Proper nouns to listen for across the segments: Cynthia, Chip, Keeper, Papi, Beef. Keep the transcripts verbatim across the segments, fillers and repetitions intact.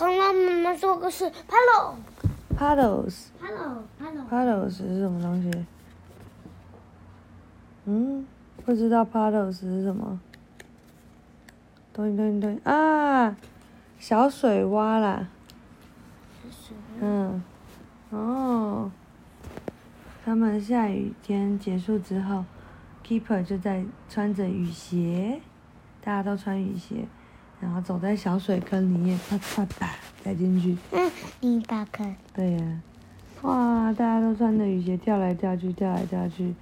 恐龙妈妈说的是 paddle paddles paddle paddle paddles 是什么东西？嗯，不知道 paddles 是什么。对对对啊，小水蛙啦。嗯，哦，他们下雨天结束之后 ，Keeper 就在穿着雨鞋，大家都穿雨鞋，然后走在小水坑里面，啪啪啪踩进去。嗯，泥巴坑。对呀、啊，哇，大家都穿着雨鞋跳来跳去，跳来跳去，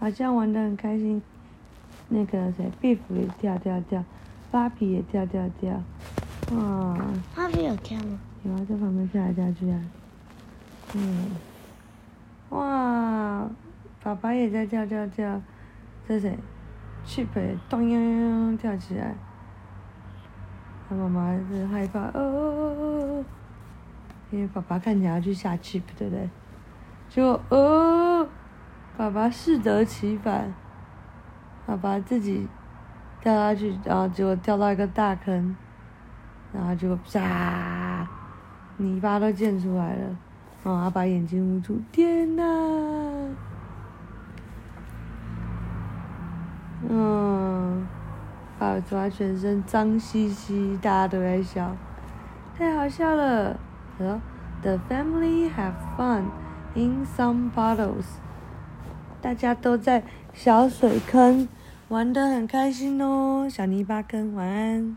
好像玩得很开心。那个谁 ，Beef 也跳跳跳 ，Papi 也跳跳跳，哇 ，Papi 有跳吗？有啊，在旁边跳来跳去啊，嗯，哇，爸爸也在跳跳跳，这谁 ？Chip 也咚呀呀呀跳起来，他妈妈是害怕哦哦哦哦，因为爸爸看起来要去下 Chip 对不对？结果哦，爸爸适得其反，爸爸自己掉下去，然后结果掉到一个大坑，然后结果啪。泥巴都溅出来了，然后他把眼睛捂住。天哪！嗯，爸爸全身脏兮兮，大家都在笑，太好笑了。他说 ：“The family have fun in some puddles。”大家都在小水坑玩得很开心哦，小泥巴坑，晚安。